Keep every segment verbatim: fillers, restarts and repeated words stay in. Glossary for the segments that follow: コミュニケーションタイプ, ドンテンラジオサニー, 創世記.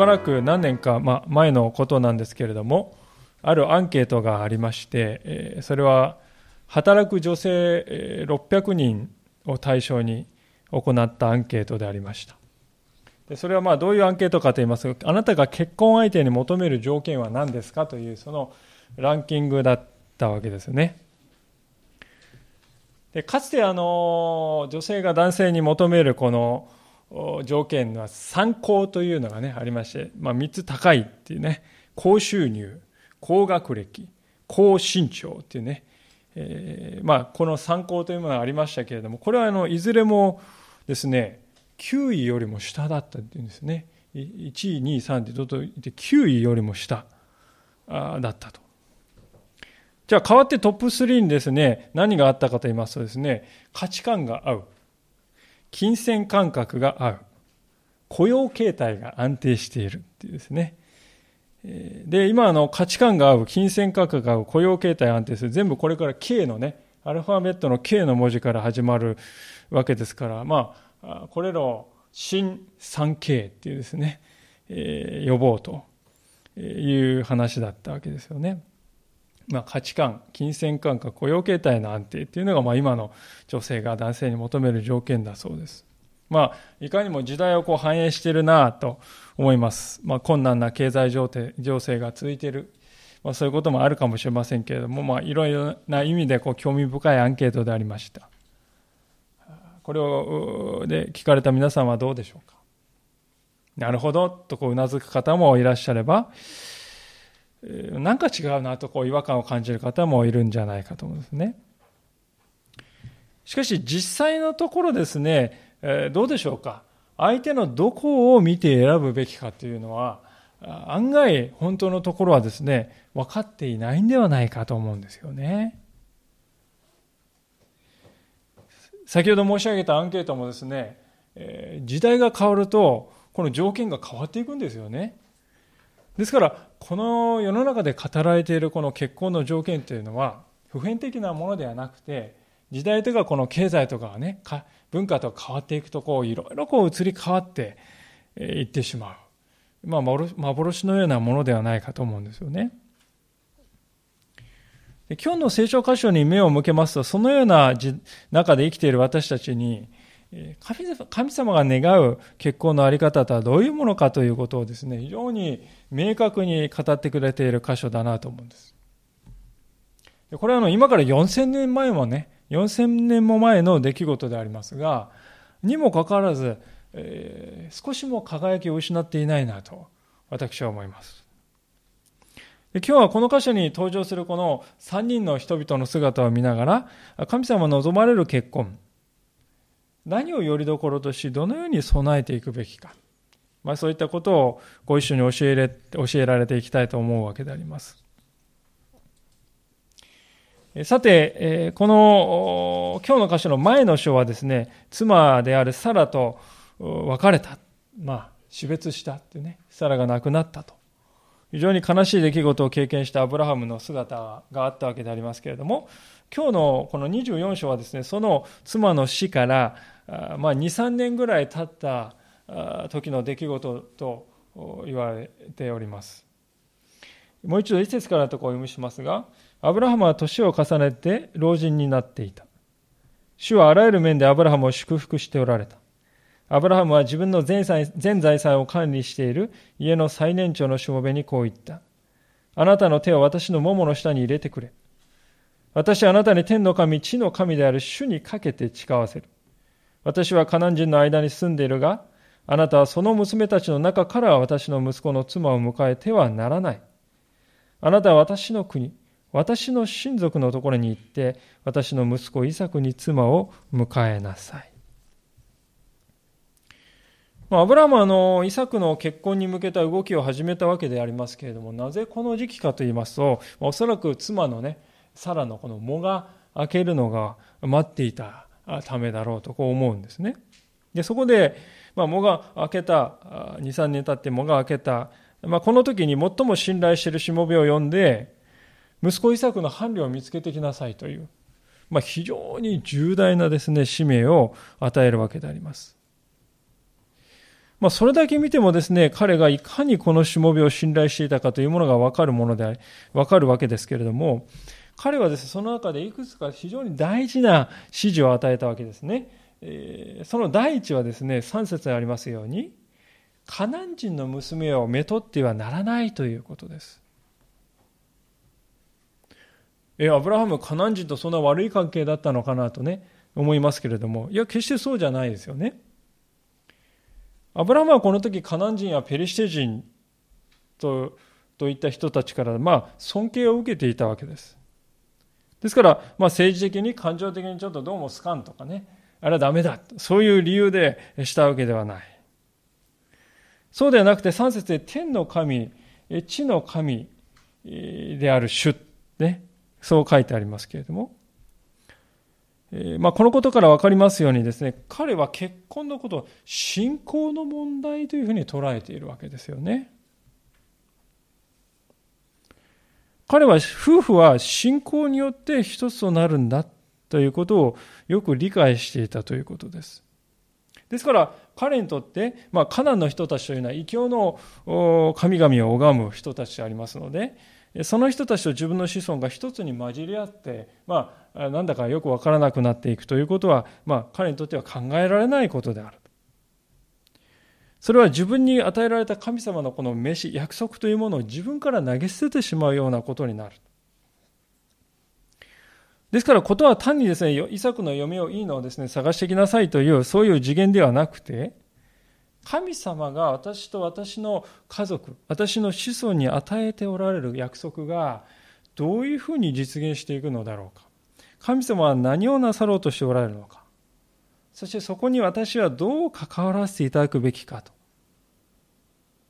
ばらく何年か前のことなんですけれども、あるアンケートがありまして、それは働く女性ろっぴゃくにんを対象に行ったアンケートでありました。それはまあどういうアンケートかといいますと、あなたが結婚相手に求める条件は何ですかというそのランキングだったわけですよね。でかつてあの女性が男性に求めるこの条件は三高というのが、ね、ありまして、まあ、みっつ高いっていうね、高収入、高学歴、高身長っていうね、えーまあ、この三高というものがありましたけれども、これはあのいずれもですねきゅういよりも下だったっていうんですね。いちい、にい、さんいってどっといてきゅういよりも下だったと。じゃあ変わってトップスリーにですね、何があったかと言いますとですね、価値観が合う、金銭感覚が合う、雇用形態が安定しているっていうですね。で今の価値観が合う、金銭感覚が合う、雇用形態が安定する、全部これから K のね、アルファベットの K の文字から始まるわけですから、まあこれらを新 スリーケー っていうですね、えー、呼ぼうという話だったわけですよね。まあ、価値観、金銭感覚、雇用形態の安定というのがまあ今の女性が男性に求める条件だそうです。まあ、いかにも時代をこう反映しているなと思います。まあ、困難な経済情勢が続いている、まあ、そういうこともあるかもしれませんけれども、まあ、いろいろな意味でこう興味深いアンケートでありました。これをで聞かれた皆さんはどうでしょうか。なるほどとこううなずく方もいらっしゃれば、なんか違うなとこう違和感を感じる方もいるんじゃないかと思うんですね。しかし実際のところですね、えー、どうでしょうか。相手のどこを見て選ぶべきかというのは案外本当のところはですね分かっていないんではないかと思うんですよね。先ほど申し上げたアンケートもですね、えー、時代が変わるとこの条件が変わっていくんですよね。ですからこの世の中で語られているこの結婚の条件というのは普遍的なものではなくて、時代とかこの経済とかね、文化とか変わっていくとこういろいろこう移り変わっていってしまう、まあ、幻のようなものではないかと思うんですよね。で今日の聖書箇所に目を向けますと、そのような中で生きている私たちに神様が願う結婚のあり方とはどういうものかということをですね、非常に明確に語ってくれている箇所だなと思うんです。これはあの今からよんせんねんまえもね、よんせんねんも前の出来事でありますが、にもかかわらず、えー、少しも輝きを失っていないなと私は思います。で今日はこの箇所に登場するこのさんにんの人々の姿を見ながら、神様の望まれる結婚、何をよりどころとし、どのように備えていくべきか、まあ、そういったことをご一緒に教えれ、教えられていきたいと思うわけであります。さて、この今日の箇所の前の章はですね、妻であるサラと別れた、まあ、死別したっていうね、サラが亡くなったと。非常に悲しい出来事を経験したアブラハムの姿があったわけでありますけれども、今日のこのにじゅうよん章はですね、その妻の死から、まあ、にさんねんぐらい経った時の出来事と言われております。もう一度一節からのところをお読みしますが、アブラハムは年を重ねて老人になっていた。主はあらゆる面でアブラハムを祝福しておられた。アブラハムは自分の全財、全財産を管理している家の最年長のしもべにこう言った。あなたの手を私の腿の下に入れてくれ。私はあなたに天の神、地の神である主にかけて誓わせる。私はカナン人の間に住んでいるが、あなたはその娘たちの中から私の息子の妻を迎えてはならない。あなたは私の国、私の親族のところに行って、私の息子イサクに妻を迎えなさい。まあ、アブラハムはあのイサクの結婚に向けた動きを始めたわけでありますけれども、なぜこの時期かといいますと、おそらく妻のね、サラのこの喪が明けるのが待っていたためだろうとこう思うんですね。でそこで、まあ、喪が明けた、に、さんねん経って喪が明けた、まあ、この時に最も信頼しているしもべを呼んで、息子イサクの伴侶を見つけてきなさいという、まあ、非常に重大なですね、使命を与えるわけであります。まあ、それだけ見てもですね、彼がいかにこのしもべを信頼していたかというものが分かるものであり、分かるわけですけれども、彼はですね、その中でいくつか非常に大事な指示を与えたわけですね。えー、その第一はですね、さん節にありますように、カナン人の娘をめとってはならないということです。えー、アブラハム、カナン人とそんな悪い関係だったのかなとね、思いますけれども、いや、決してそうじゃないですよね。アブラハムはこの時カナン人やペリシテ人 と, といった人たちから、まあ、尊敬を受けていたわけです。ですから、まあ、政治的に感情的にちょっとどうも好かんとかね、あれはダメだ、そういう理由でしたわけではない。そうではなくて、さん節で天の神、地の神である主、ね、そう書いてありますけれども、えーまあ、このことから分かりますようにですね、彼は結婚のことを信仰の問題というふうに捉えているわけですよね。彼は、夫婦は信仰によって一つとなるんだということをよく理解していたということです。ですから彼にとって、まあ、カナンの人たちというのは異教の神々を拝む人たちでありますので、その人たちと自分の子孫が一つに混じり合って、まあ、なんだかよく分からなくなっていくということは、まあ、彼にとっては考えられないことである。それは自分に与えられた神様のこの召し、約束というものを自分から投げ捨ててしまうようなことになる。ですから、ことは単にですね、イサクの嫁をいいのをですね、探してきなさいという、そういう次元ではなくて、神様が私と私の家族、私の子孫に与えておられる約束が、どういうふうに実現していくのだろうか。神様は何をなさろうとしておられるのか。そしてそこに私はどう関わらせていただくべきかと。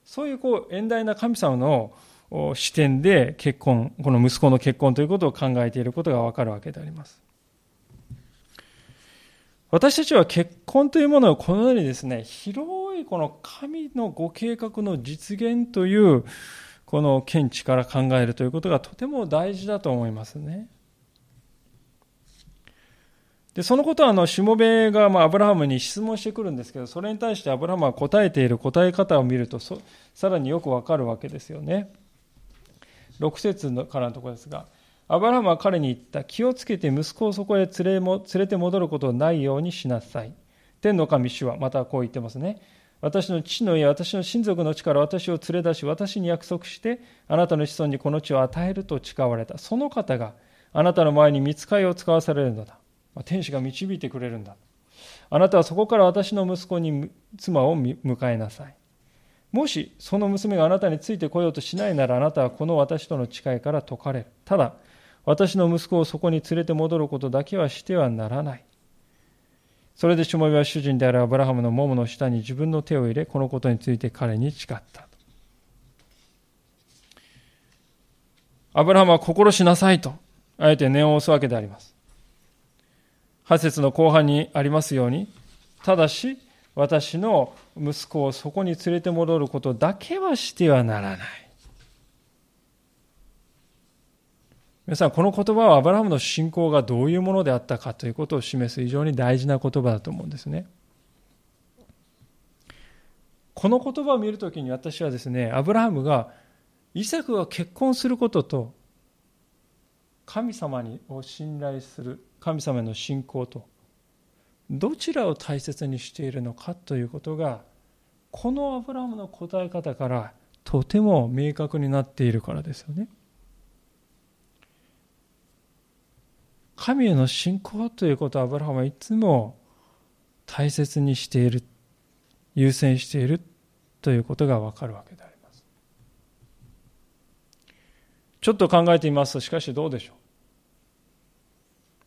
そういうこう、遠大な神様の視点で結婚、この息子の結婚ということを考えていることがわかるわけであります。私たちは結婚というものをこのようにですね、広いこの神のご計画の実現というこの見地から考えるということがとても大事だと思いますね。で、そのことはあのしもべがまあアブラハムに質問してくるんですけど、それに対してアブラハムは答えている答え方を見るとそさらによくわかるわけですよね。ろく節からのところですが、アブラハムは彼に言った。気をつけて息子をそこへ連れも連れて戻ることのないようにしなさい。天の神主は、またこう言ってますね、私の父の家、私の親族の地から私を連れ出し、私に約束してあなたの子孫にこの地を与えると誓われた。その方があなたの前に御使いを使わされるのだ。天使が導いてくれるんだ。あなたはそこから私の息子に妻を迎えなさい。もしその娘があなたについてこようとしないなら、あなたはこの私との誓いから解かれる。ただ私の息子をそこに連れて戻ることだけはしてはならない。それでしもべは主人であるアブラハムのももの下に自分の手を入れ、このことについて彼に誓った。アブラハムは心しなさいとあえて念を押すわけであります。はち節の後半にありますように、ただし私の息子をそこに連れて戻ることだけはしてはならない。皆さん、この言葉はアブラハムの信仰がどういうものであったかということを示す非常に大事な言葉だと思うんですね。この言葉を見るときに私はですね、アブラハムがイサクが結婚することと神様を信頼する神様への信仰とどちらを大切にしているのかということが、このアブラハムの答え方からとても明確になっているからですよね。神への信仰ということをアブラハムはいつも大切にしている、優先しているということが分かるわけであります。ちょっと考えてみますと、しかしどうでしょ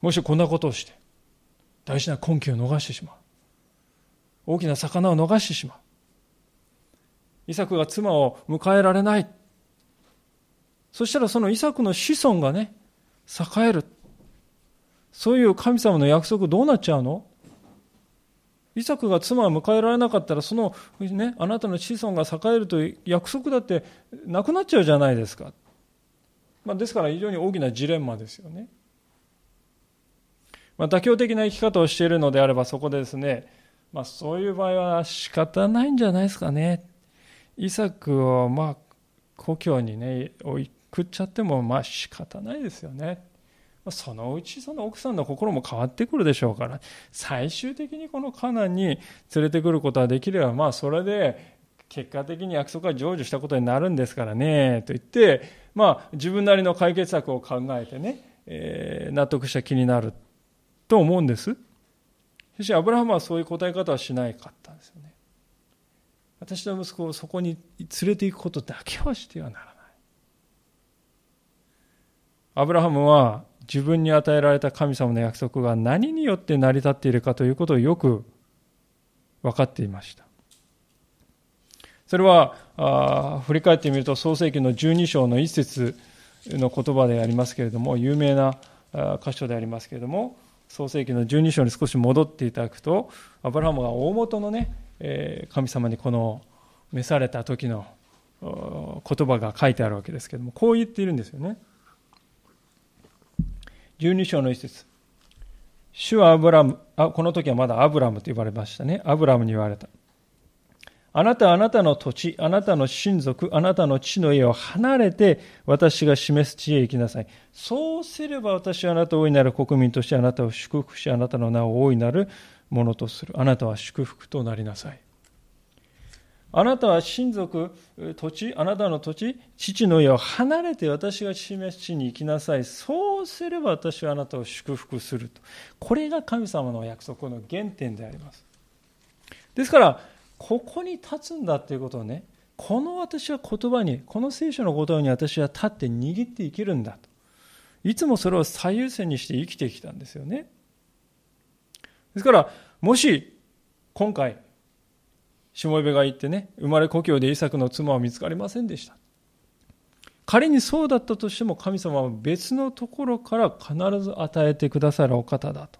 う。もしこんなことをして大事な根拠を逃してしまう、大きな魚を逃してしまう、イサクが妻を迎えられない、そしたらそのイサクの子孫がね、栄える、そういう神様の約束どうなっちゃうの。イサクが妻を迎えられなかったら、その、ね、あなたの子孫が栄えるという約束だってなくなっちゃうじゃないですか、まあ、ですから非常に大きなジレンマですよね。まあ、妥協的な生き方をしているのであれば、そこでですね、まあ、そういう場合は仕方ないんじゃないですかね。イサクをまあ故郷にね送っちゃってもまあ仕方ないですよね。そのうちその奥さんの心も変わってくるでしょうから、最終的にこのカナンに連れてくることはできれば、まあそれで結果的に約束が成就したことになるんですからねと言って、まあ自分なりの解決策を考えてね、えー、納得した気になると思うんです。しかしアブラハムはそういう答え方はしなかったんですよね。私の息子をそこに連れて行くことだけはしてはならない。アブラハムは自分に与えられた神様の約束が何によって成り立っているかということをよく分かっていました。それはあ振り返ってみると創世記のじゅうに章の一節の言葉でありますけれども、有名な箇所でありますけれども、創世記のじゅうに章に少し戻っていただくと、アブラハムが大元のね、えー、神様にこの召された時の言葉が書いてあるわけですけれども、こう言っているんですよね。じゅうに章の一節、主はアブラム、あ、この時はまだアブラムと呼ばれましたね。アブラムに言われた。あなた、あなたの土地、あなたの親族、あなたの父の家を離れて、私が示す地へ行きなさい。そうすれば私はあなたを大いなる国民としてあなたを祝福し、あなたの名を大いなるものとする。あなたは祝福となりなさい。あなたは親族、土地、あなたの土地、父の家を離れて私が示す地に行きなさい。そうすれば私はあなたを祝福すると。これが神様の約束の原点であります。ですから、ここに立つんだということをね、この私は言葉に、この聖書の言葉に私は立って握っていけるんだと。いつもそれを最優先にして生きてきたんですよね。ですから、もし今回、しもべが言ってね、生まれ故郷でイサクの妻は見つかりませんでした。仮にそうだったとしても、神様は別のところから必ず与えてくださるお方だと。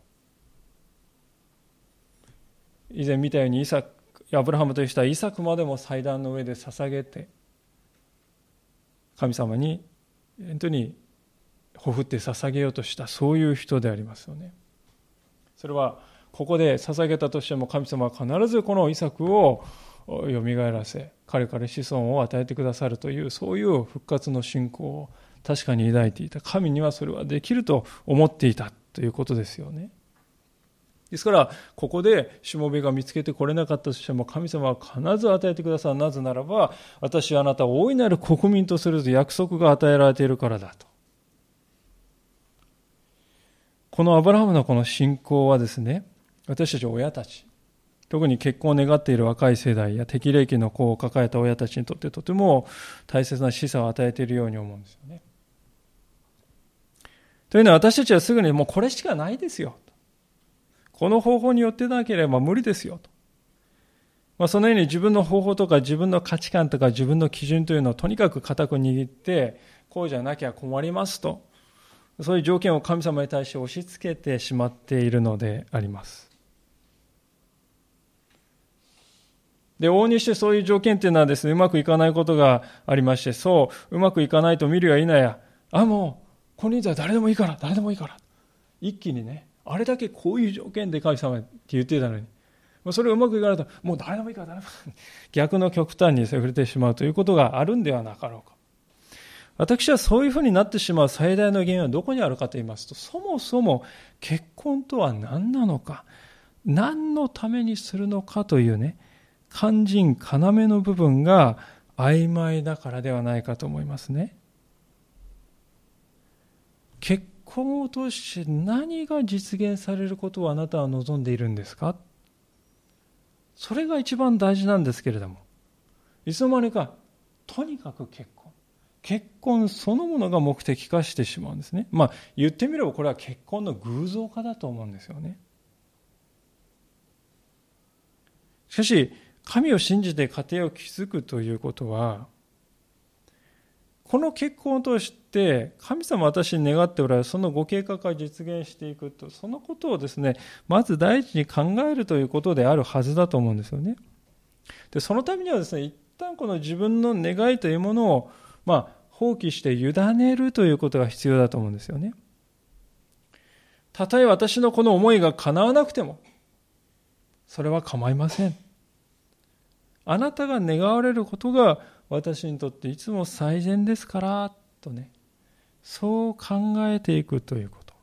以前見たようにイサク、アブラハムという人はイサクまでも祭壇の上で捧げて、神様に本当にほふって捧げようとした、そういう人でありますよね。それはここで捧げたとしても、神様は必ずこのイサクを蘇らせ、彼から子孫を与えてくださるという、そういう復活の信仰を確かに抱いていた。神にはそれはできると思っていたということですよね。ですから、ここでしもべが見つけてこれなかったとしても、神様は必ず与えてくださる。なぜならば、私はあなたを大いなる国民とすると約束が与えられているからだと。このアブラハムのこの信仰はですね、私たち親たち、特に結婚を願っている若い世代や適齢期の子を抱えた親たちにとって、とても大切な示唆を与えているように思うんですよね。というのは、私たちはすぐにもうこれしかないですよ、この方法によってなければ無理ですよと、まあ、そのように自分の方法とか自分の価値観とか自分の基準というのをとにかく固く握って、こうじゃなきゃ困りますと、そういう条件を神様に対して押し付けてしまっているのであります。で、往々にしてそういう条件というのはですね、うまくいかないことがありまして、そううまくいかないと見るや否や、あ、もうこの人は誰でもいいから誰でもいいから、一気にね、あれだけこういう条件で神様って言ってたのに、それがうまくいかないと、もう誰でもいいから誰でもいいから逆の極端に触れてしまうということがあるんではなかろうか。私はそういうふうになってしまう最大の原因はどこにあるかと言いますと、そもそも結婚とは何なのか、何のためにするのかというね、肝心要の部分が曖昧だからではないかと思いますね。結婚を通して何が実現されることをあなたは望んでいるんですか。それが一番大事なんですけれども、いつの間にかとにかく結婚結婚そのものが目的化してしまうんですね。まあ言ってみれば、これは結婚の偶像化だと思うんですよね。しかし、神を信じて家庭を築くということは、この結婚を通して神様私に願っておられるそのご計画が実現していくと、そのことをですね、まず第一に考えるということであるはずだと思うんですよね。で、そのためにはですね、一旦この自分の願いというものを、まあ、放棄して委ねるということが必要だと思うんですよね。たとえ私のこの思いが叶わなくても、それは構いません。あなたが願われることが私にとっていつも最善ですからとね、そう考えていくということ。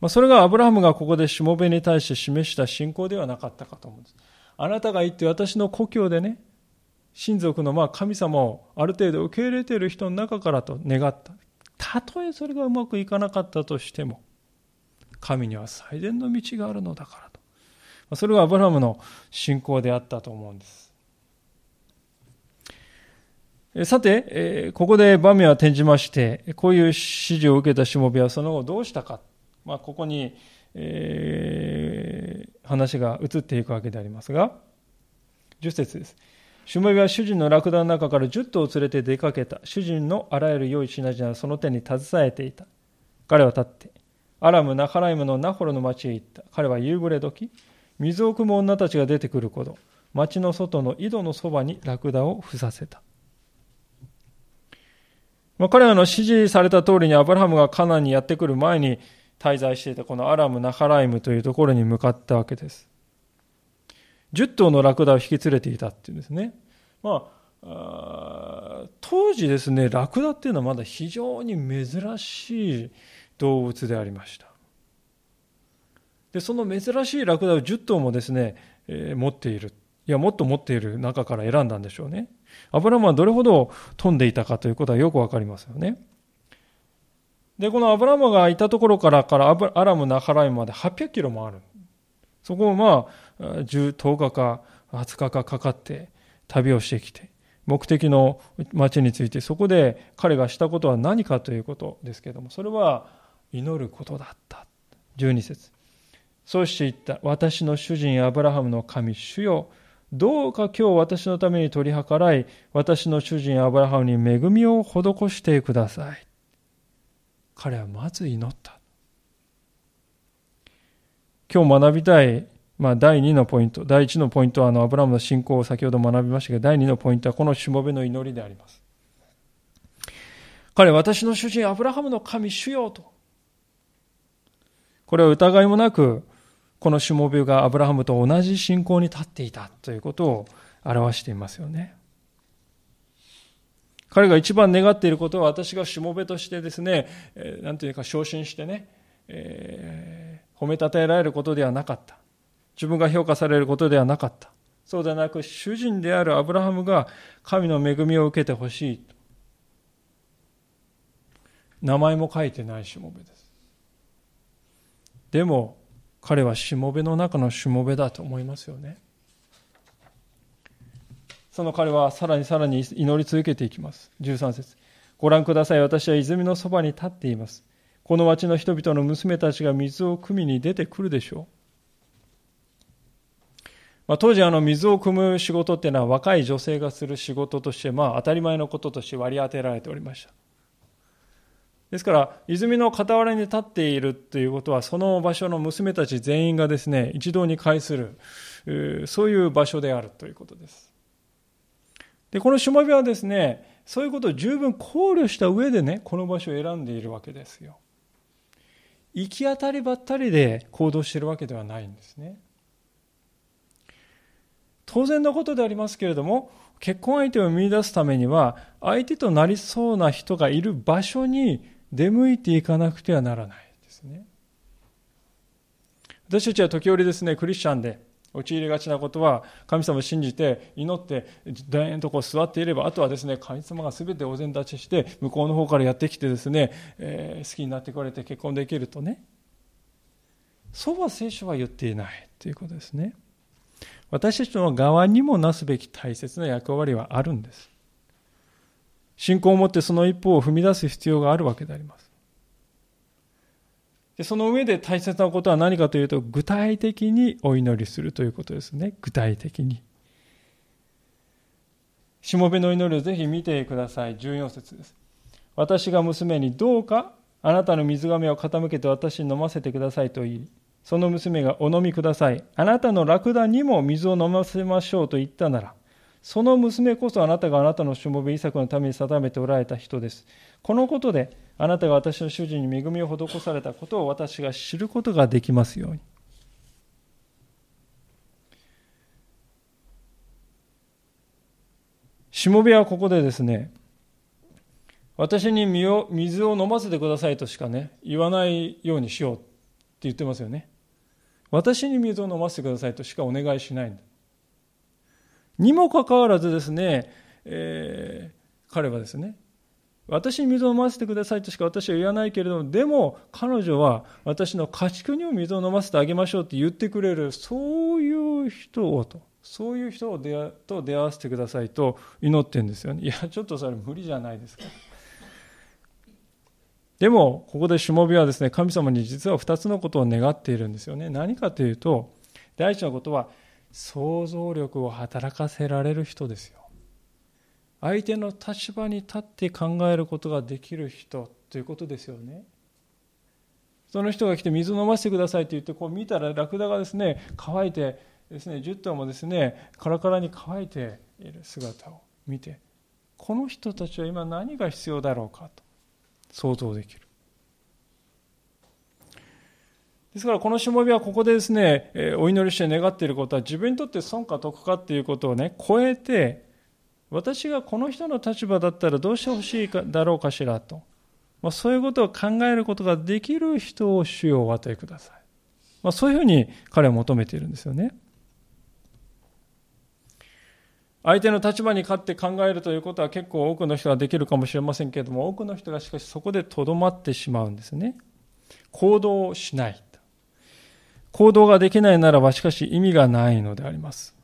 まあ、それがアブラハムがここでしもべに対して示した信仰ではなかったかと思うんです。あなたが言って私の故郷でね、親族のまあ神様をある程度受け入れている人の中からと願った。たとえそれがうまくいかなかったとしても、神には最善の道があるのだからと。それがアブラハムの信仰であったと思うんです。さて、ここで場面は転じまして、こういう指示を受けたしもべはその後どうしたか。まあ、ここに、えー、話が移っていくわけでありますが、じゅっ節です。しもべは主人のラクダの中からじゅっ頭を連れて出かけた。主人のあらゆる良い品々はその手に携えていた。彼は立って、アラム・ナハライムのナホロの町へ行った。彼は夕暮れ時、水を汲む女たちが出てくる頃、町の外の井戸のそばにラクダを伏させた。まあ、彼らの指示された通りにアブラハムがカナンにやってくる前に滞在していたこのアラム・ナハライムというところに向かったわけです。じゅっ頭のラクダを引き連れていたっていうんですね。まあ、あ当時ですね、ラクダっていうのはまだ非常に珍しい動物でありました。で、その珍しいラクダをじゅっ頭もですね、えー、持っている。いや、もっと持っている中から選んだんでしょうね。アブラハムはどれほど飛んでいたかということはよくわかりますよね。で、このアブラハムがいたところからからアラム・ナハライムまではっぴゃくキロもある。そこをまあ、じゅう、とおかかはつかかかかって旅をしてきて、目的の町について、そこで彼がしたことは何かということですけれども、それは祈ることだった。じゅうに節。そうして言った。私の主人アブラハムの神主よ、どうか今日私のために取り計らい、私の主人アブラハムに恵みを施してください。彼はまず祈った。今日学びたい、まあ、だいにのポイント、だいいちのポイントはあのアブラハムの信仰を先ほど学びましたが、だいにのポイントはこのしもべの祈りであります。彼は私の主人アブラハムの神主よと。これは疑いもなく、このしもべがアブラハムと同じ信仰に立っていたということを表していますよね。彼が一番願っていることは、私がしもべとしてですね、えー、なんていうか昇進してね、えー、褒めたたえられることではなかった。自分が評価されることではなかった。そうではなく、主人であるアブラハムが神の恵みを受けてほしい。名前も書いてないしもべです。でも、彼はしもべの中のしもべだと思いますよね。その彼はさらにさらに祈り続けていきます。じゅうさん節。ご覧ください。私は泉のそばに立っています。この町の人々の娘たちが水を汲みに出てくるでしょう。まあ、当時あの水を汲む仕事っていうのは若い女性がする仕事として、まあ、当たり前のこととして割り当てられておりました。ですから泉の傍らに立っているということは、その場所の娘たち全員がですね、一堂に会する、そういう場所であるということです。で、このしもべはですね、そういうことを十分考慮した上でね、この場所を選んでいるわけですよ。行き当たりばったりで行動しているわけではないんですね。当然のことでありますけれども、結婚相手を見出すためには、相手となりそうな人がいる場所に出向いていかなくてはならないですね。私たちは時折ですね、クリスチャンで陥りがちなことは、神様を信じて祈ってだーんとこう座っていれば、あとはですね、神様が全てお膳立ちして、向こうの方からやってきてですね、えー、好きになってくれて結婚できるとね、そうは聖書は言っていないということですね。私たちの側にもなすべき大切な役割はあるんです。信仰を持ってその一歩を踏み出す必要があるわけであります。で、その上で大切なことは何かというと、具体的にお祈りするということですね。具体的にしもべの祈りをぜひ見てください。じゅうよん節です。私が娘にどうかあなたの水瓶を傾けて私に飲ませてくださいと言い、その娘がお飲みください、あなたのラクダにも水を飲ませましょうと言ったなら、その娘こそあなたがあなたのしもべイサクのために定めておられた人です。このことであなたが私の主人に恵みを施されたことを私が知ることができますように。しもべはここでですね、私に水を飲ませてくださいとしかね言わないようにしようって言ってますよね。私に水を飲ませてくださいとしかお願いしないんだ。にもかかわらずですね、えー、彼はですね、私に水を飲ませてくださいとしか私は言わないけれども、でも彼女は私の家畜にも水を飲ませてあげましょうって言ってくれる、そういう人をと、そういう人を出会と出会わせてくださいと祈ってるんですよね。いや、ちょっとそれ無理じゃないですか。でもここでしもべはですね、神様に実はふたつのことを願っているんですよね。何かというと、第一のことは想像力を働かせられる人ですよ。相手の立場に立って考えることができる人ということですよね。その人が来て水を飲ませてくださいと言って、こう見たらラクダがですね乾いてですね、じゅっとうもですねカラカラに乾いている姿を見て、この人たちは今何が必要だろうかと想像できる。ですからこのしもべはここでですね、お祈りして願っていることは、自分にとって損か得かということをね超えて、私がこの人の立場だったらどうしてほしいだろうかしらと、まあ、そういうことを考えることができる人を主よお与えください、まあ、そういうふうに彼は求めているんですよね。相手の立場に立って考えるということは結構多くの人ができるかもしれませんけれども、多くの人がしかしそこでとどまってしまうんですね。行動をしない。行動ができないならばしかし意味がないのであります。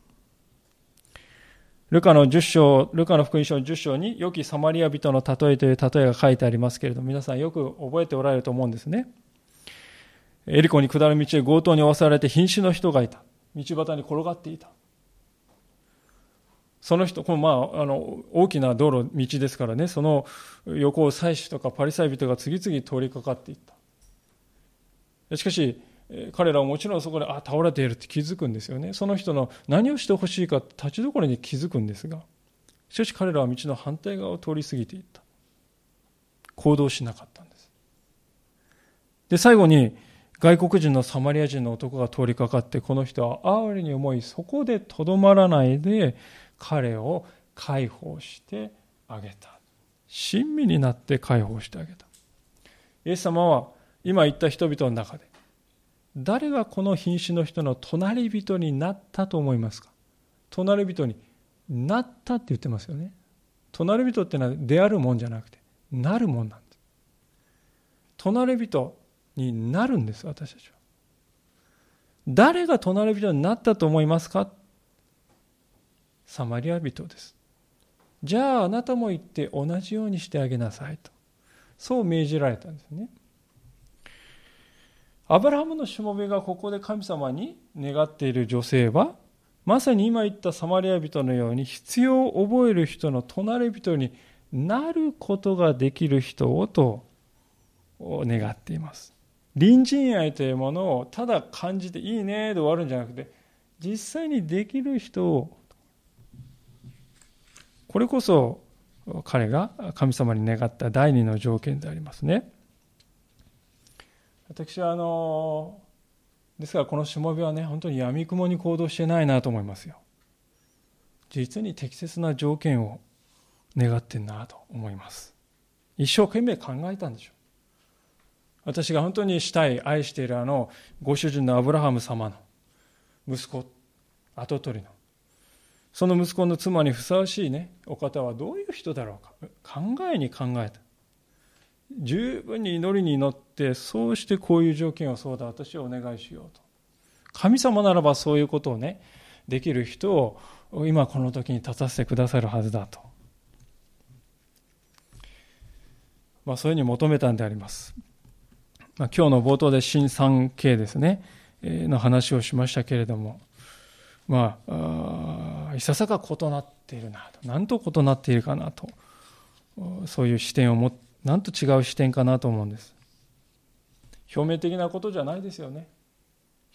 ルカのじゅっ章、ルカの福音書のじゅっ章に良きサマリア人の例えという例えが書いてありますけれども、皆さんよく覚えておられると思うんですね。エリコに下る道で強盗に襲われて瀕死の人がいた。道端に転がっていた。その人、このまあ、あの大きな道路、道ですからね、その横を祭司とかパリサイ人が次々通りかかっていった。しかし、彼らはもちろんそこで、あ、倒れているって気づくんですよね。その人の何をしてほしいか、立ちどころに気づくんですが、しかし彼らは道の反対側を通り過ぎていった。行動しなかったんです。で、最後に、外国人のサマリア人の男が通りかかって、この人は哀れに思い、そこでとどまらないで、彼を解放してあげた。親身になって解放してあげた。イエス様は今言った人々の中で、誰がこの瀕死の人の隣人になったと思いますか？隣人になったって言ってますよね。隣人ってのは出あるもんじゃなくて、なるもんなんです。隣人になるんです、私たちは。誰が隣人になったと思いますか？サマリア人です。じゃああなたも行って同じようにしてあげなさいと、そう命じられたんですね。アブラハムのしもべがここで神様に願っている女性は、まさに今言ったサマリア人のように必要を覚える人の隣人になることができる人をと願っています。隣人愛というものをただ感じていいねで終わるんじゃなくて、実際にできる人を、これこそ彼が神様に願った第二の条件でありますね。私はあのですからこのしもべはね、本当に闇雲に行動してないなと思いますよ。実に適切な条件を願ってんなと思います。一生懸命考えたんでしょう。私が本当にしたい、愛しているあのご主人のアブラハム様の息子、跡取りのその息子の妻にふさわしいね、お方はどういう人だろうか、考えに考えた。十分に祈りに祈って、そうしてこういう条件を、そうだ、私はお願いしようと。神様ならばそういうことをねできる人を今この時に立たせてくださるはずだと、まあ、そういうふうに求めたんであります。まあ、今日の冒頭で新三景ですねの話をしましたけれども、まあ、あいささか異なっているなと、なんと異なっているかなと、そういう視点を持って、なんと違う視点かなと思うんです。表面的なことじゃないですよね。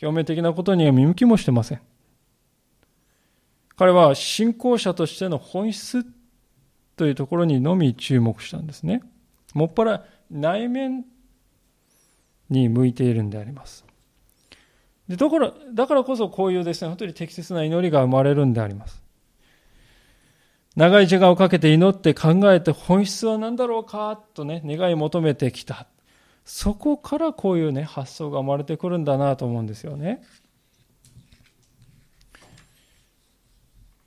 表面的なことには見向きもしてません。彼は信仰者としての本質というところにのみ注目したんですね。もっぱら内面に向いているんであります。で、だから、だからこそこういうですね、本当に適切な祈りが生まれるんであります。長い時間をかけて祈って考えて本質は何だろうかとね、願い求めてきた。そこからこういうね、発想が生まれてくるんだなと思うんですよね。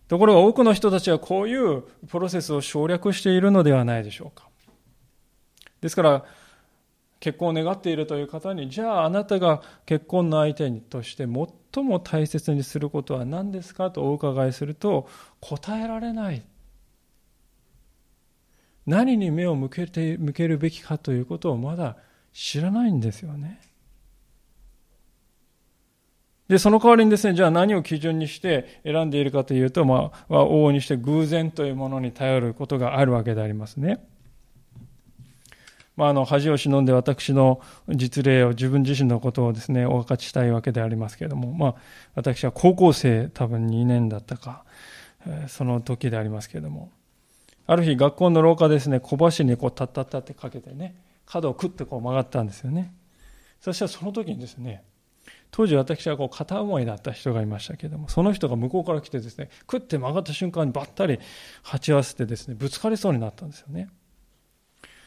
ところが多くの人たちはこういうプロセスを省略しているのではないでしょうか。ですから、結婚を願っているという方に、じゃああなたが結婚の相手として最も大切にすることは何ですかとお伺いすると、答えられない。何に目を向けて、向けるべきかということをまだ知らないんですよね。で、その代わりにですね、じゃあ何を基準にして選んでいるかというと、まあ、往々にして偶然というものに頼ることがあるわけでありますね。まあ、あの恥を忍んで私の実例を、自分自身のことをですね、お分かちしたいわけでありますけれども、まあ、私は高校生、多分にねんだったか、えー、その時でありますけれども、ある日学校の廊下ですね、小橋にこうタッタッタってかけてね、角をクッとこう曲がったんですよね。そしたらその時にですね、当時私はこう片思いだった人がいましたけれども、その人が向こうから来てですね、クッて曲がった瞬間にばったり鉢合わせてですね、ぶつかりそうになったんですよね。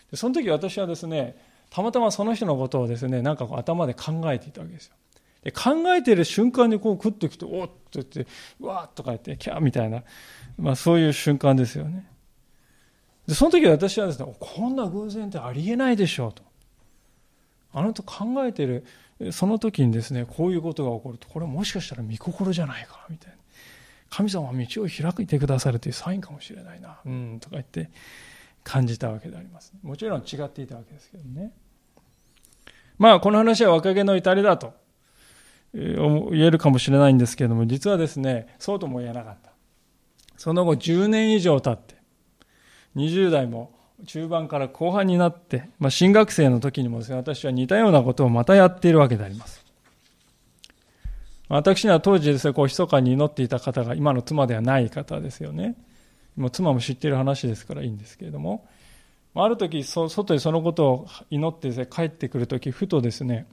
でその時私はですね、たまたまその人のことをですね、なんかこう頭で考えていたわけですよ。で考えている瞬間にこうクッと来て、おっと言って、うわーっとか言って、キャーみたいな、まあそういう瞬間ですよね。でその時私はですね、こんな偶然ってありえないでしょうと。あのと考えているその時にですね、こういうことが起こると、これはもしかしたら御心じゃないかみたいな、神様は道を開いてくださるというサインかもしれないな、うんとか言って感じたわけであります。もちろん違っていたわけですけどね。まあこの話は若気の至りだと言えるかもしれないんですけれども、実はですね、そうとも言えなかった。その後じゅうねん以上経って、にじゅう代も中盤から後半になって、まあ、新学生の時にもですね、私は似たようなことをまたやっているわけであります。私には当時ですね、こう密かに祈っていた方が、今の妻ではない方ですよね。もう妻も知っている話ですからいいんですけれども、ある時そ外にそのことを祈ってですね、帰ってくる時、ふとですね、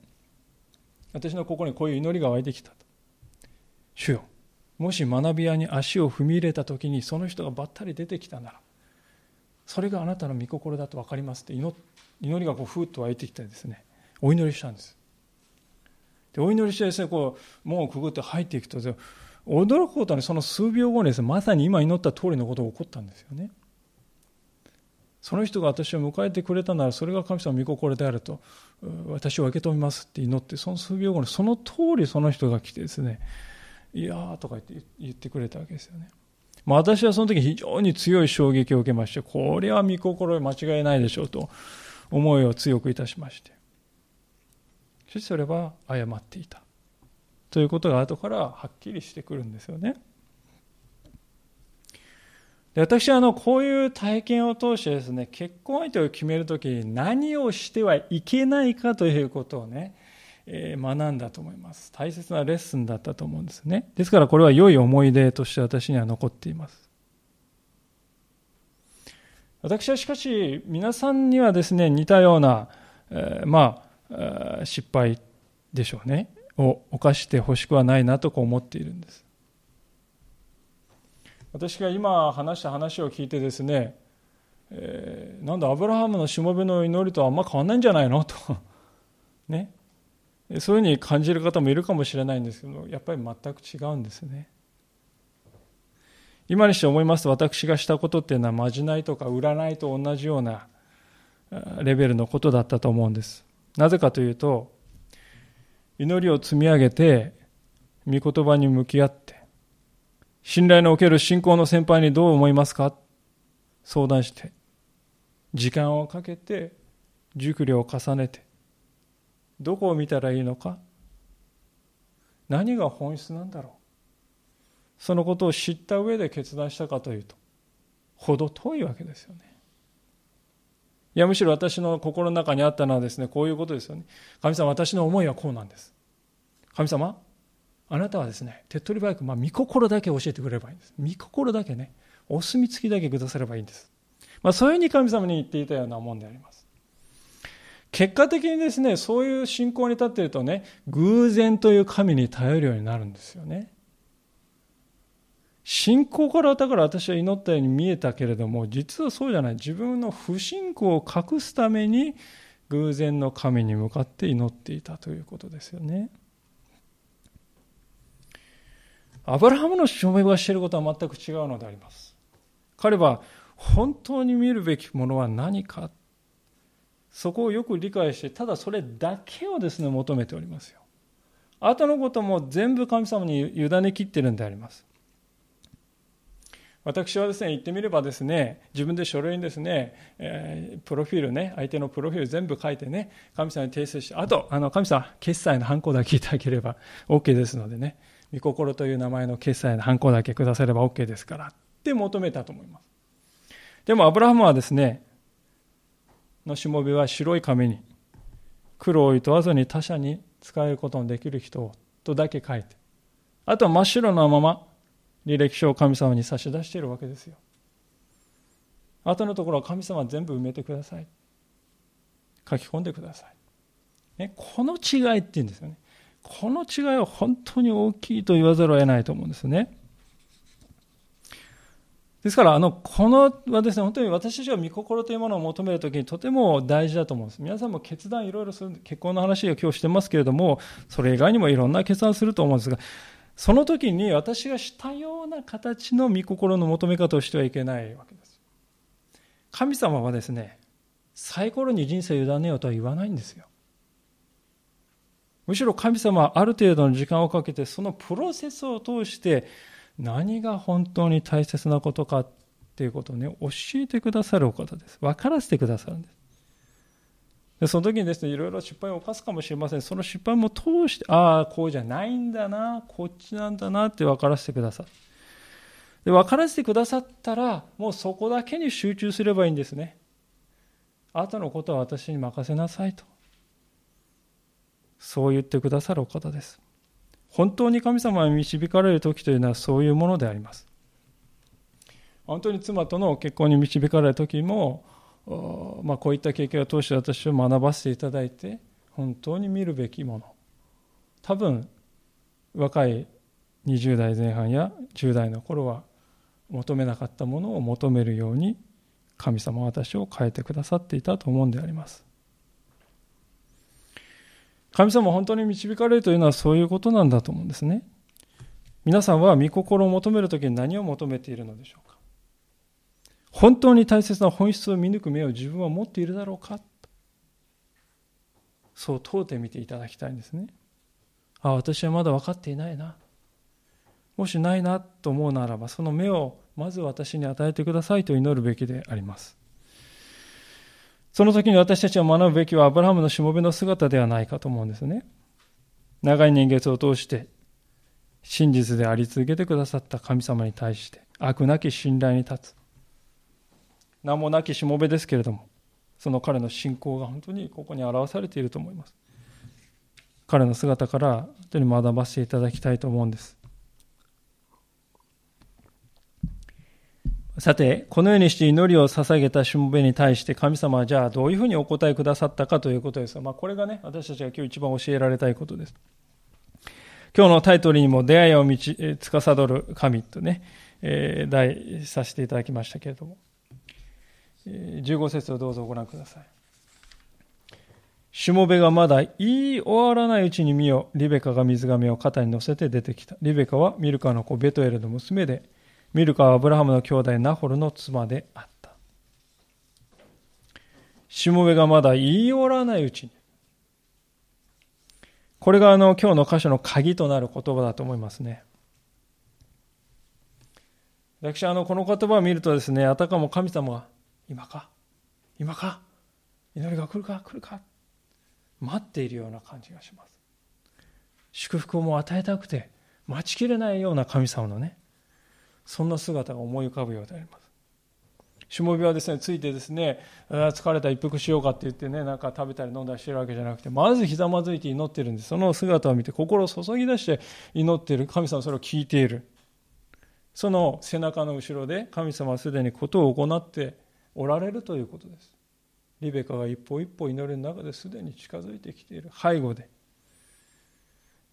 私のここにこういう祈りが湧いてきたと。主よ、もし学び屋に足を踏み入れた時にその人がばったり出てきたなら、それがあなたの御心だと分かりますって 祈, 祈りがこうふーっと湧いてきてですね、お祈りしたんです。でお祈りしてですね、こう門をくぐって入っていくと、驚くことにその数秒後にですね、まさに今祈った通りのことが起こったんですよね。その人が私を迎えてくれたなら、それが神様の御心であると私は受け止めますって祈って、その数秒後にその通りその人が来てですね、いやーとか言って言ってくれたわけですよね。私はその時非常に強い衝撃を受けまして、これは御心に間違いないでしょうと思いを強くいたしまして、そしてそれは誤っていたということが後からはっきりしてくるんですよね。で私はあのこういう体験を通してですね、結婚相手を決めるときに何をしてはいけないかということをね、学んだと思います。大切なレッスンだったと思うんですね。ですからこれは良い思い出として私には残っています。私はしかし皆さんにはですね、似たような、えー、まあ失敗でしょうねを犯してほしくはないなとこう思っているんです。私が今話した話を聞いてですね、えー、なんだアブラハムのしもべの祈りとはあんま変わんないんじゃないのとね、そういうふうに感じる方もいるかもしれないんですけど、やっぱり全く違うんですね。今にして思いますと、私がしたことっていうのはまじないとか占いと同じようなレベルのことだったと思うんです。なぜかというと、祈りを積み上げて御言葉に向き合って、信頼のおける信仰の先輩にどう思いますか相談して、時間をかけて熟慮を重ねて、どこを見たらいいのか、何が本質なんだろう、そのことを知った上で決断したかというと、ほど遠いわけですよね。いや、むしろ私の心の中にあったのはですね、こういうことですよね。神様、私の思いはこうなんです。神様、あなたはですね、手っ取り早く、まあ、御心だけ教えてくれればいいんです。御心だけね、お墨付きだけくださればいいんです、まあ、そういうふうに神様に言っていたようなもんであります。結果的にですね、そういう信仰に立っているとね、偶然という神に頼るようになるんですよね。信仰からだから私は祈ったように見えたけれども、実はそうじゃない。自分の不信仰を隠すために偶然の神に向かって祈っていたということですよね。アブラハムの証明がしていることは全く違うのであります。彼は本当に見るべきものは何か、そこをよく理解して、ただそれだけをですね求めておりますよ。あとのことも全部神様に委ねきっているのであります。私はですね、言ってみればですね、自分で書類にですね、えー、プロフィールね、相手のプロフィール全部書いてね、神様に訂正して、あとあの神様決済のハンコだけいただければ OK ですのでね、御心という名前の決済のハンコだけくだされば OK ですからって求めたと思います。でもアブラハムはですね、のしもべは白い紙に、黒を問わずに他者に使えることのできる人をとだけ書いて、あとは真っ白なまま履歴書を神様に差し出しているわけですよ。あとのところは神様は全部埋めてください、書き込んでください、ね、この違いって言うんですよね。この違いは本当に大きいと言わざるを得ないと思うんですね。ですからあのこのはですね、本当に私たちが御心というものを求めるときにとても大事だと思うんです。皆さんも決断いろいろする、結婚の話を今日してますけれども、それ以外にもいろんな決断をすると思うんですが、その時に私がしたような形の御心の求め方をしてはいけないわけです。神様はですね、サイコロに人生を委ねようとは言わないんですよ。むしろ神様はある程度の時間をかけて、そのプロセスを通して何が本当に大切なことかっていうことをね、教えてくださるお方です。分からせてくださるんです。でその時にですね、いろいろ失敗を犯すかもしれません。その失敗も通して、ああこうじゃないんだな、こっちなんだなって分からせてくださる。で分からせてくださったら、もうそこだけに集中すればいいんですね。あとのことは私に任せなさいと、そう言ってくださるお方です。本当に神様に導かれる時というのはそういうものであります。本当に妻との結婚に導かれる時も、まあ、こういった経験を通して私を学ばせていただいて、本当に見るべきもの、多分若いにじゅう代前半やじゅう代の頃は求めなかったものを求めるように神様は私を変えてくださっていたと思うんであります。神様本当に導かれるというのはそういうことなんだと思うんですね。皆さんは御心を求めるときに何を求めているのでしょうか。本当に大切な本質を見抜く目を自分は持っているだろうか、そう問うてみていただきたいんですね。ああ私はまだ分かっていないな、もしないなと思うならば、その目をまず私に与えてくださいと祈るべきであります。その時に私たちが学ぶべきはアブラハムのしもべの姿ではないかと思うんですね。長い年月を通して真実であり続けてくださった神様に対して悪なき信頼に立つ名もなきしもべですけれども、その彼の信仰が本当にここに表されていると思います。彼の姿から本当に学ばせていただきたいと思うんです。さて、このようにして祈りを捧げたしもべに対して神様はじゃあどういうふうにお答えくださったかということですが、まあ、これがね、私たちが今日一番教えられたいことです。今日のタイトルにも出会いを道司る神とね、えー、題させていただきましたけれども、じゅうご節をどうぞご覧ください。しもべがまだ言い終わらないうちに見よ、リベカが水瓶を肩に乗せて出てきた。リベカはミルカの子ベトエルの娘で、ミルカはアブラハムの兄弟ナホルの妻であった。しもべがまだ言い終わらないうちに、これがあの今日の箇所の鍵となる言葉だと思いますね。私はあのこの言葉を見るとですね、あたかも神様が今か今か祈りが来るか来るか待っているような感じがします。祝福をも与えたくて待ちきれないような神様のね、そんな姿が思い浮かぶようであります。しもべはですね、ついてですね、疲れた一服しようかって言ってね、なんか食べたり飲んだりしてるわけじゃなくて、まずひざまずいて祈ってるんです。その姿を見て心を注ぎ出して祈っている。神様はそれを聞いている。その背中の後ろで神様はすでにことを行っておられるということです。リベカが一歩一歩祈りの中ですでに近づいてきている背後で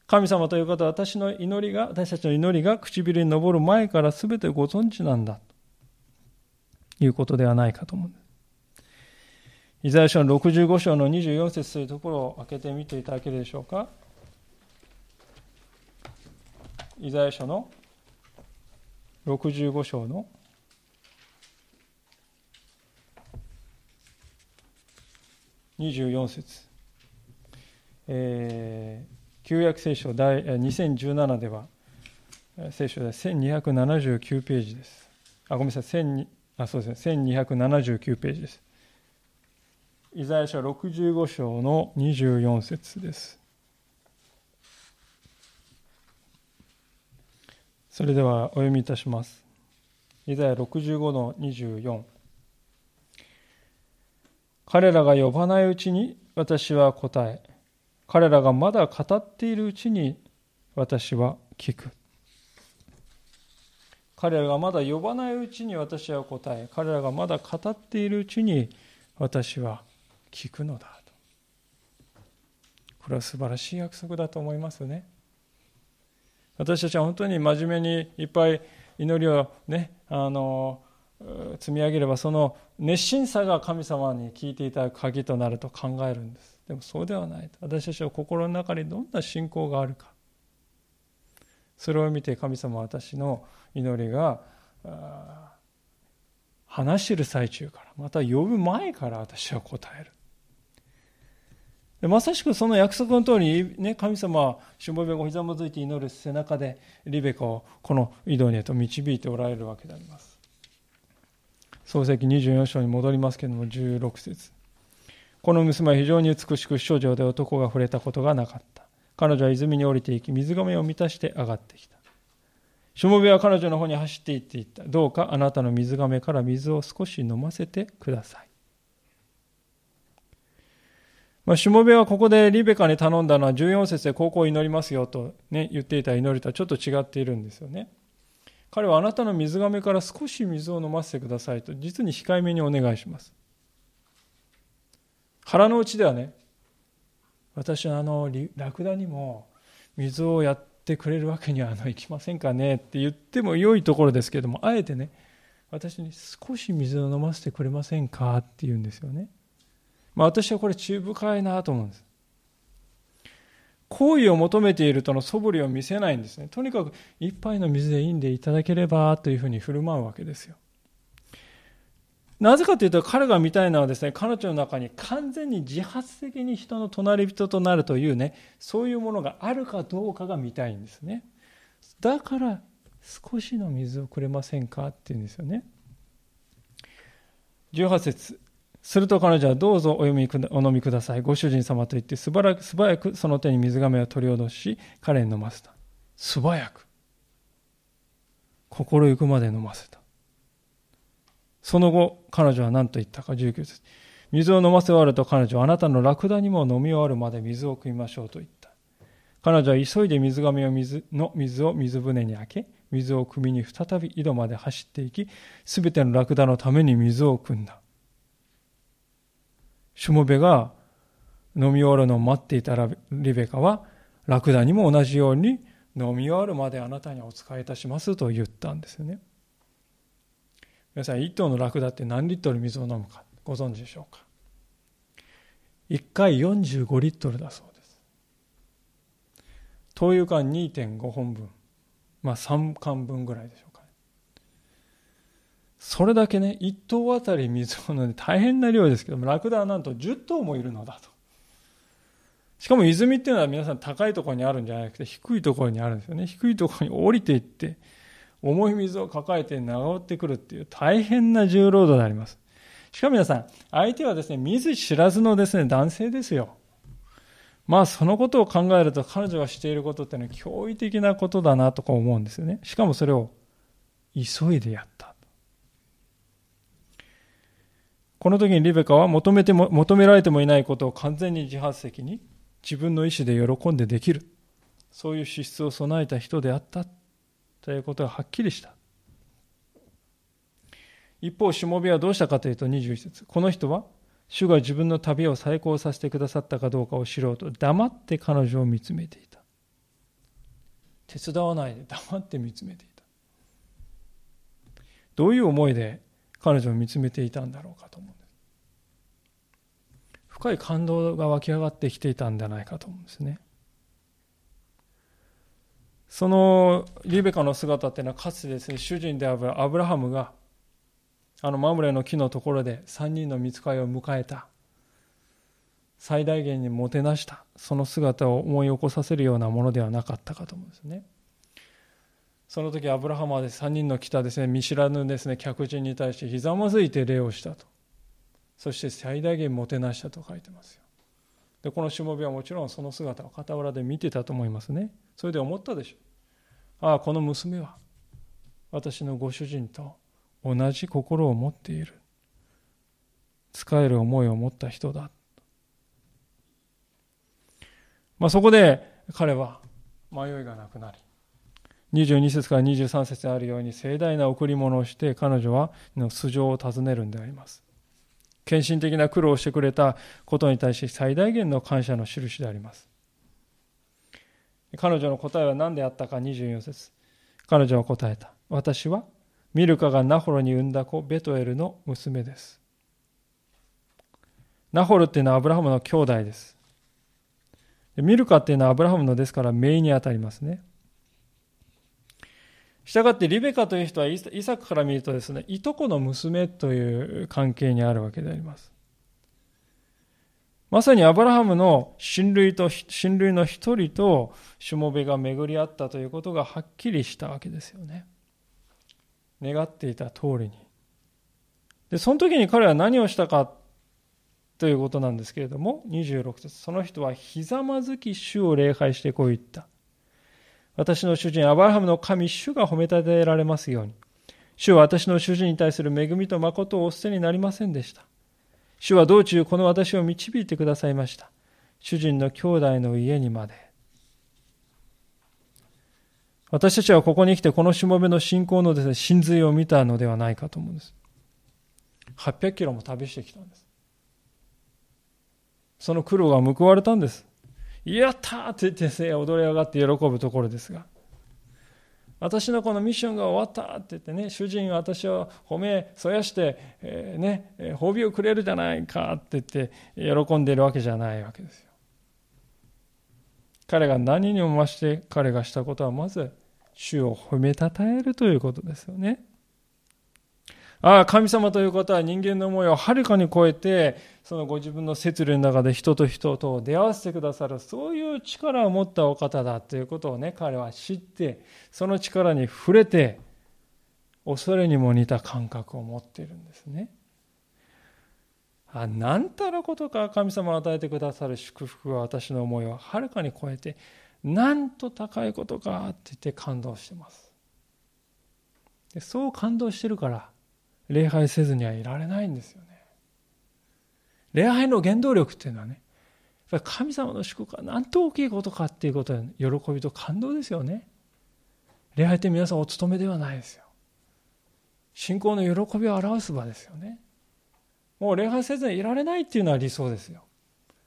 神様という方は私の祈りが、私たちの祈りが唇に上る前から全てご存知なんだということではないかと思うんです。イザヤ書のろくじゅうご章のにじゅうよん節というところを開けてみていただけるでしょうか。イザヤ書のろくじゅうご章のにじゅうよん節、えー、旧約聖書第にせんじゅうななでは聖書でせんにひゃくななじゅうきゅうページです。あ、ごめんなさい、せんにひゃく、あ、そうですね、せんにひゃくななじゅうきゅうページです。イザヤ書ろくじゅうご章のにじゅうよん節です。それではお読みいたします。イザヤろくじゅうごのにじゅうよん、彼らが呼ばないうちに私は答え、彼らがまだ語っているうちに私は聞く。彼らがまだ呼ばないうちに私は答え、彼らがまだ語っているうちに私は聞くのだと。これは素晴らしい約束だと思いますね。私たちは本当に真面目にいっぱい祈りをね、あの積み上げれば、その熱心さが神様に聞いていただく鍵となると考えるんです。でもそうではない。私たちは心の中にどんな信仰があるか、それを見て神様は私の祈りが話している最中から、また呼ぶ前から私は答える。でまさしくその約束の通りに、ね、神様はしもべがひざまずいて祈る背中でリベカをこの井戸へと導いておられるわけであります。創世記にじゅうよん章に戻りますけれども、じゅうろく節、この娘は非常に美しく、少女で男が触れたことがなかった。彼女は泉に降りていき、水甕を満たして上がってきた。しもべは彼女の方に走って行っていった。どうかあなたの水甕から水を少し飲ませてください。まあ、しもべはここでリベカに頼んだのはじゅうよん節でこうこう祈りますよと、ね、言っていた祈りとはちょっと違っているんですよね。彼はあなたの水甕から少し水を飲ませてくださいと実に控えめにお願いします。腹の内ではね、私はあのラクダにも水をやってくれるわけにはいきませんかねって言っても良いところですけれども、あえてね、私に少し水を飲ませてくれませんかって言うんですよね。まあ、私はこれ注意深いなと思うんです。好意を求めているとの素振りを見せないんですね。とにかく一杯の水で飲んでいただければというふうに振る舞うわけですよ。なぜかというと、彼が見たいのはですね、彼女の中に完全に自発的に人の隣人となるというね、そういうものがあるかどうかが見たいんですね。だから少しの水をくれませんかっていうんですよね。じゅうはち節、すると彼女はどうぞお飲みください、ご主人様と言って素早く、素早くその手に水甕を取り戻し彼に飲ませた。素早く、心ゆくまで飲ませた。その後彼女は何と言ったか。じゅうきゅう節、水を飲ませ終わると彼女はあなたのラクダにも飲み終わるまで水を汲みましょうと言った。彼女は急いで水甕を水の水を水船に開け、水を汲みに再び井戸まで走っていき、すべてのラクダのために水を汲んだ。しもべが飲み終わるのを待っていたリベカは、ラクダにも同じように飲み終わるまであなたにお仕えいたしますと言ったんですよね。皆さん、いっ頭のラクダって何リットル水を飲むかご存知でしょうか。いっかいよんじゅうごリットルだそうです。灯油缶 にてんご 本分、まあさん缶分ぐらいでしょうか、ね、それだけね、いっ頭あたり水を飲んで大変な量ですけども、ラクダはなんとじゅっ頭もいるのだと。しかも泉っていうのは皆さん高いところにあるんじゃなくて低いところにあるんですよね。低いところに降りていって重い水を抱えて流ってくるっていう大変な重労働であります。しかも皆さん、相手はですね、見ず知らずのですね、男性ですよ。まあそのことを考えると、彼女がしていることっていうのは驚異的なことだなとか思うんですよね。しかもそれを急いでやった。この時にリベカは求めても、求められてもいないことを完全に自発的に自分の意思で喜んでできる、そういう資質を備えた人であったということがはっきりした。一方しもべはどうしたかというと、にじゅういち節、この人は主が自分の旅を再興させてくださったかどうかを知ろうと黙って彼女を見つめていた。手伝わないで黙って見つめていた。どういう思いで彼女を見つめていたんだろうかと思うんです。深い感動が湧き上がってきていたんじゃないかと思うんですね。そのリベカの姿っていうのは、かつてですね、主人であるアブラハムがあのマムレの木のところでさんにんの御使いを迎えた、最大限にもてなした、その姿を思い起こさせるようなものではなかったかと思うんですね。その時アブラハムはさんにんの来たですね、見知らぬですね客人に対してひざまずいて礼をしたと、そして最大限もてなしたと書いてますよ。でこのしもべはもちろんその姿を傍らで見てたと思いますね。それで思ったでしょう。ああ、この娘は私のご主人と同じ心を持っている、使える思いを持った人だ。まあ、そこで彼は迷いがなくなり、にじゅうに節からにじゅうさん節にあるように盛大な贈り物をして彼女は素性を尋ねるんであります。献身的な苦労をしてくれたことに対し最大限の感謝の印であります。彼女の答えは何であったか。にじゅうよん節、彼女は答えた。私はミルカがナホルに産んだ子ベトエルの娘です。ナホルっていうのはアブラハムの兄弟です。ミルカっていうのはアブラハムのですから姪にあたりますね。したがってリベカという人はイサクから見るとですね、いとこの娘という関係にあるわけであります。まさにアブラハムの親類と親類の一人としもべが巡り合ったということがはっきりしたわけですよね。願っていた通りに。でその時に彼は何をしたかということなんですけれども、にじゅうろく節、その人はひざまずき主を礼拝してこう言った。私の主人アブラハムの神主が褒めたたえられますように。主は私の主人に対する恵みと誠をお捨てになりませんでした。主は道中この私を導いてくださいました。主人の兄弟の家にまで。私たちはここに来てこのしもべの信仰のですね、真髄を見たのではないかと思うんです。はっぴゃくキロも旅してきたんです。その苦労が報われたんです。やったーって言ってですね、踊り上がって喜ぶところですが、私のこのミッションが終わったって言ってね、主人は私を褒めそやして、えーね、褒美をくれるじゃないかって言って喜んでいるわけじゃないわけですよ。彼が何にも増して彼がしたことは、まず主を褒めたたえるということですよね。ああ、神様という方は人間の思いをはるかに超えて、そのご自分の摂理の中で人と人と出会わせてくださる、そういう力を持ったお方だということをね、彼は知って、その力に触れて、恐れにも似た感覚を持っているんですね。あ、なんたらことか神様を与えてくださる祝福は私の思いをはるかに超えて、なんと高いことかって言って感動してます。でそう感動してるから礼拝せずにはいられないんですよね。礼拝の原動力っていうのはね、やっぱり神様の祝福はなんと大きいことかっていうことは、喜びと感動ですよね。礼拝って皆さんお勤めではないですよ。信仰の喜びを表す場ですよね。もう礼拝せずにいられないっていうのは理想ですよ。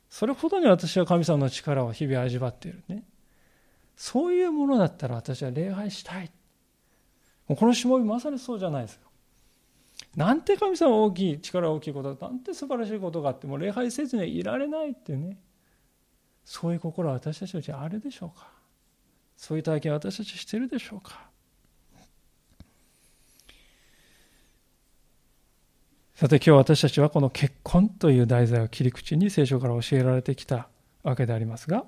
それほどに私は神様の力を日々味わっているね。そういうものだったら私は礼拝したい。もうこのしもべまさにそうじゃないですか。なんて神様大きい、力大きいことだ、なんて素晴らしいことがあって、もう礼拝せずにはいられないってね、そういう心は私たちのうちあるでしょうか。そういう体験は私たちしてるでしょうか。さて今日私たちはこの結婚という題材を切り口に聖書から教えられてきたわけでありますが、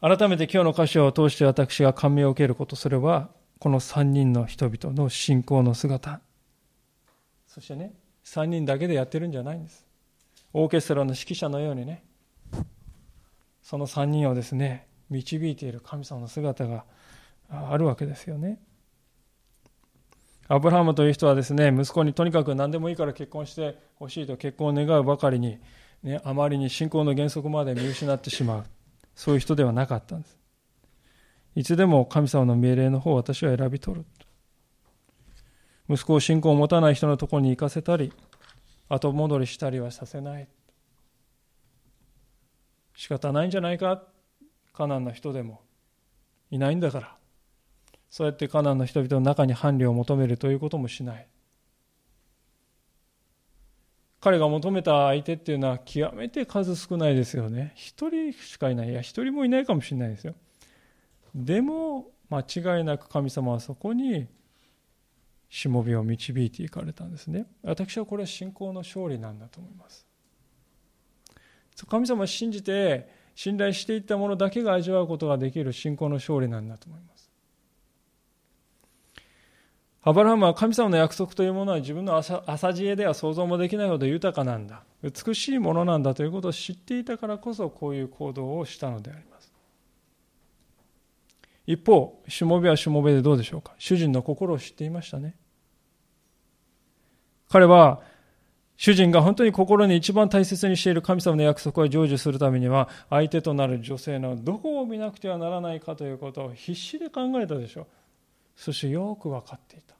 改めて今日の箇所を通して私が感銘を受けること、それはこのさんにんの人々の信仰の姿。そしてね、さんにんだけでやってるんじゃないんです。オーケストラの指揮者のようにね、そのさんにんをですね導いている神様の姿があるわけですよね。アブラハムという人はですね、息子にとにかく何でもいいから結婚してほしいと結婚を願うばかりに、ね、あまりに信仰の原則まで見失ってしまう、そういう人ではなかったんです。いつでも神様の命令の方を私は選び取る。息子を信仰を持たない人のところに行かせたり、後戻りしたりはさせない。仕方ないんじゃないか、カナンの人でもいないんだから、そうやってカナンの人々の中に伴侶を求めるということもしない。彼が求めた相手っていうのは極めて数少ないですよね。一人しかいない。いや、一人もいないかもしれないですよ。でも間違いなく神様はそこにしもべを導いていかれたんですね。私はこれは信仰の勝利なんだと思います。神様を信じて信頼していったものだけが味わうことができる信仰の勝利なんだと思います。アブラハムは神様の約束というものは自分の浅知恵では想像もできないほど豊かなんだ、美しいものなんだということを知っていたからこそこういう行動をしたのであります。一方、しもべはしもべでどうでしょうか。主人の心を知っていましたね。彼は主人が本当に心に一番大切にしている神様の約束を成就するためには、相手となる女性のどこを見なくてはならないかということを必死で考えたでしょう。そしてよく分かっていた。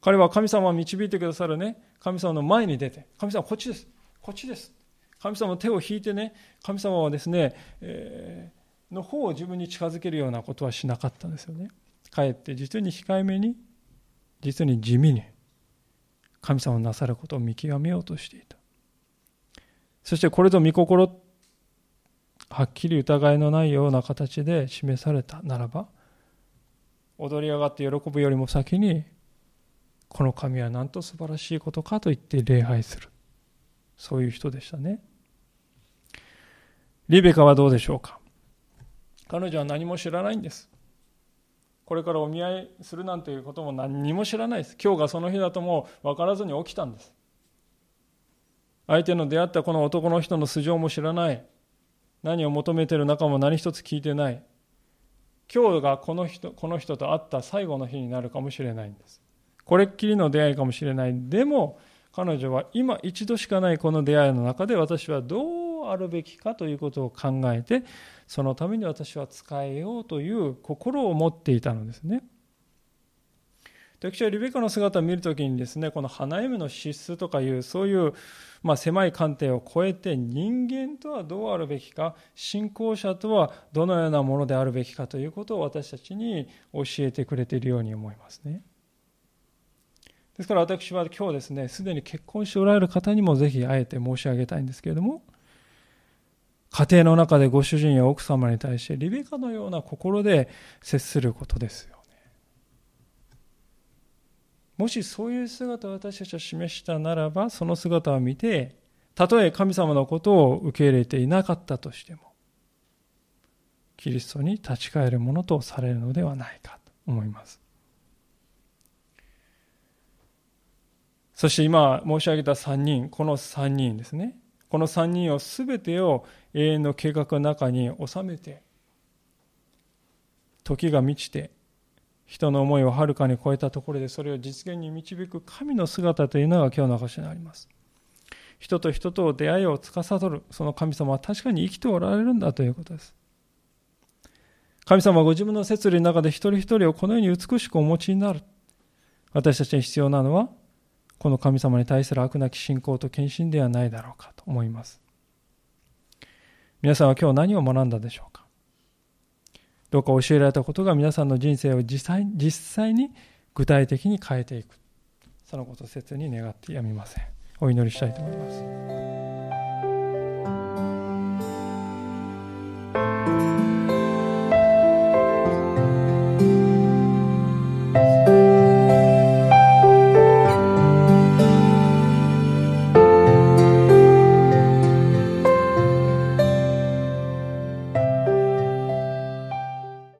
彼は神様を導いてくださるね、神様の前に出て、神様こっちです、こっちです。神様の手を引いてね、神様をですね、えー、の方を自分に近づけるようなことはしなかったんですよね。かえって実に控えめに、実に地味に、神様のなさることを見極めようとしていた。そしてこれと御心、はっきり疑いのないような形で示されたならば、踊り上がって喜ぶよりも先に、この神はなんと素晴らしいことかと言って礼拝する、そういう人でしたね。リベカはどうでしょうか。彼女は何も知らないんです。これからお見合いするなんていうことも何にも知らないです。今日がその日だとも分からずに起きたんです。相手の出会ったこの男の人の素性も知らない、何を求めている中も何一つ聞いてない。今日がこの人、この人と会った最後の日になるかもしれないんです。これっきりの出会いかもしれない。でも彼女は今一度しかないこの出会いの中で、私はどうあるべきかということを考えて、そのために私は使えようという心を持っていたのですね。私はリベカの姿を見るときにですね、この花嫁の資質とかいう、そういうまあ狭い観点を超えて、人間とはどうあるべきか、信仰者とはどのようなものであるべきかということを私たちに教えてくれているように思いますね。ですから私は今日ですね、すでに結婚しておられる方にもぜひあえて申し上げたいんですけれども、家庭の中でご主人や奥様に対してリベカのような心で接することですよ。もしそういう姿を私たちは示したならば、その姿を見て、たとえ神様のことを受け入れていなかったとしても、キリストに立ち返るものとされるのではないかと思います。そして今申し上げたさんにん、このさんにんですね。このさんにんを全てを永遠の計画の中に収めて、時が満ちて、人の思いをはるかに超えたところでそれを実現に導く神の姿というのが今日の証になります。人と人との出会いを司るその神様は確かに生きておられるんだということです。神様はご自分の摂理の中で一人一人をこのように美しくお持ちになる。私たちに必要なのはこの神様に対する悪なき信仰と献身ではないだろうかと思います。皆さんは今日何を学んだでしょうか。どうか教えられたことが皆さんの人生を実際、実際に具体的に変えていく、そのことを切に願ってやみません。お祈りしたいと思います。